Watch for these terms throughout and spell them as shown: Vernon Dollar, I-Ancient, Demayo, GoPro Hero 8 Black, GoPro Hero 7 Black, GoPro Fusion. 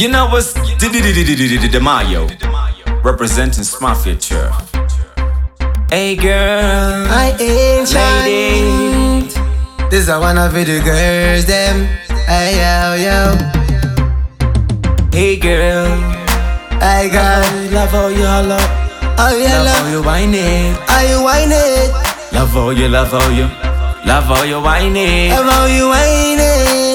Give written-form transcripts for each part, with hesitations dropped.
You know what's Demayo, representing Smart Future. Hey girl, I-Ancient. This is one of the girls, them. Hey yo yo. Hey girl, I got love all your love. Oh yeah, love how you whine it. Are you whine it? Love all you, love all you. Love how you whine it. Love how you whine it.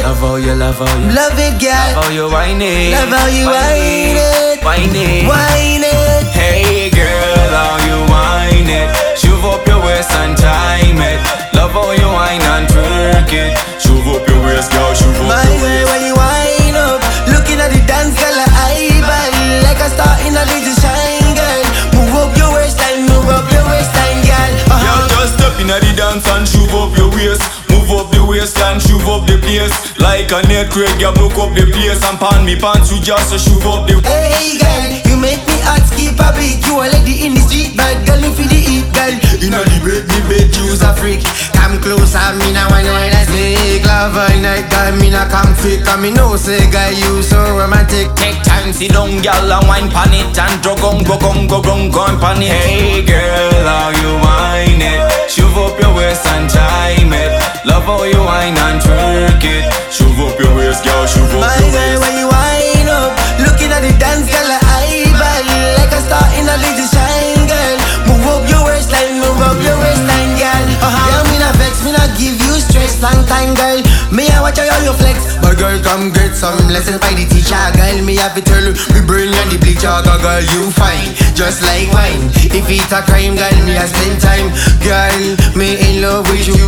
Love how you, love how you. Love it, girl. Love how you whine it. Love how you whine it. Whine it. Whine it. Hey girl, how you whine it? Shove up your waist and time it. Love how you whine and twerk it. Shove up your waist, girl. Shove up your waist. When you whine up, looking at the dance, girl, I bang like a star in a little shine, girl. Move up your waist and move up your waist and girl. Yo, just step in at the dance and shove up your waist. Move up the waist and shove up the place. Like a net crack, you broke up the place. And pan me pants, you just shove up the. Hey girl, you make me act, keep a beat. You a lady in the street, bad girl, you feel the heat, girl. You know the bed, me bed, you's a freak. Come closer, me now when you wanna sneak. Love all night, girl, me now come fake. Cause me know, say, girl, you so romantic. Take time, sit down, girl, and wine pan it. And drug on, go on, go on, go on, pan it. Hey girl, how you whine it? Shove up your waist and time it. Love how you whine and twerk it. Shove up your waist, girl, shove up your waist. My girl, when you whine up, looking at the dance, girl, I bang like a star in a little shine, girl. Move up your waistline, move up your waistline, girl. Yeah, me not vex, me not give you stress, long time, girl. Me I watch how you flex, but girl, come get some lessons by the teacher, girl. Me have to tell you, me brain on the bleacher, girl, you fine, just like wine. If it's a crime, girl, me I spend time, girl. Me in love with you.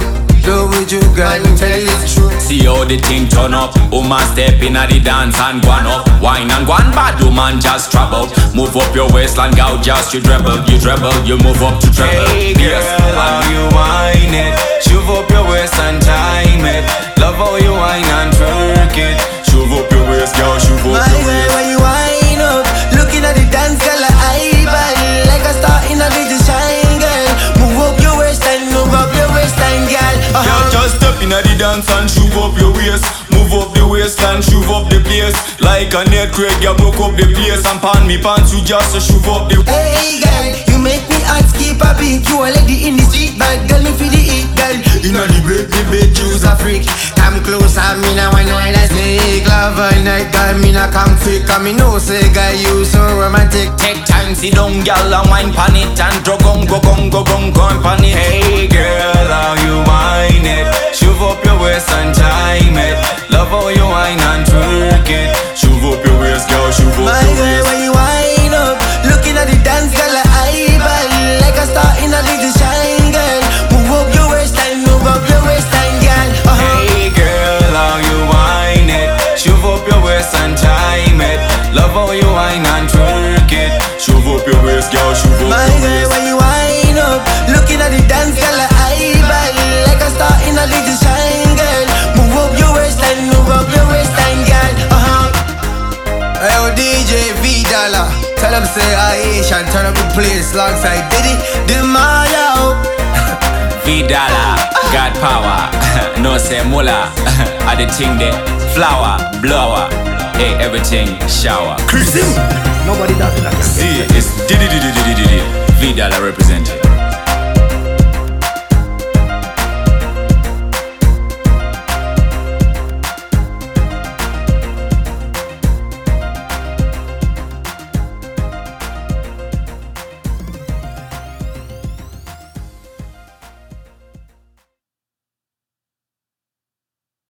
With you, girl, and tell it's true. See how the thing turn up. Woman step in at the dance and gwan up. Wine and gwan bad, woman just trouble. Move up your waistline, girl, just you treble. You treble, you move up to treble. Hey girl, how you whine it? Shove up your waist and time it. Love how you whine and twerk it. Shove up your waist, girl, shove up your waist. My girl, when you whine up, looking at the dance, girl, I bang like a star in a little shine, girl. Move up your waistline, move up your waistline, girl. Girl, just step in at the dance and shove up your waist. Move up the waist and shove up the place. Like a net crack, you broke up the place. And pan me pants, you just shove up the. Hey girl, you make me act, keep a beat. You a lady in the street, bad girl, me feel the heat, girl. You know the break, the bed, you's a freak. Come closer, me now wine and snake. Love all night, girl, me now come fake. Cause me know, say, girl, you so romantic. Take time, sit down, girl, and wine pan it. And drug on, go on, go on, go on, pan it. Hey girl, how you wine? Shove up your waist and time it. Love how you whine and twerk it. Shove up your waist, girl, shove up your waist. My girl, when you whine up, looking at the dance, girl, I bang like a star in a little shine, girl. Move up your waistline, move up your waistline, girl. Hey girl, how you whine it? Shove up your waist and time it. Love how you whine and twerk it. Shove up your waist, girl, shove up your waist. My girl, when you whine up, looking at the dance, girl, I bang like a star in a little shine, girl. Move up your waistline, move up your waistline, girl. Hey, DJ V Dollar, tell him say I-Ancient, turn up the place alongside Diddy Demayo. V Dollar, God power, no say mula. I the thing there, flower, blower, hey everything shower. Chrissy, nobody does it like that. See, it's Diddy Diddy Diddy Diddy. V Dollar represented.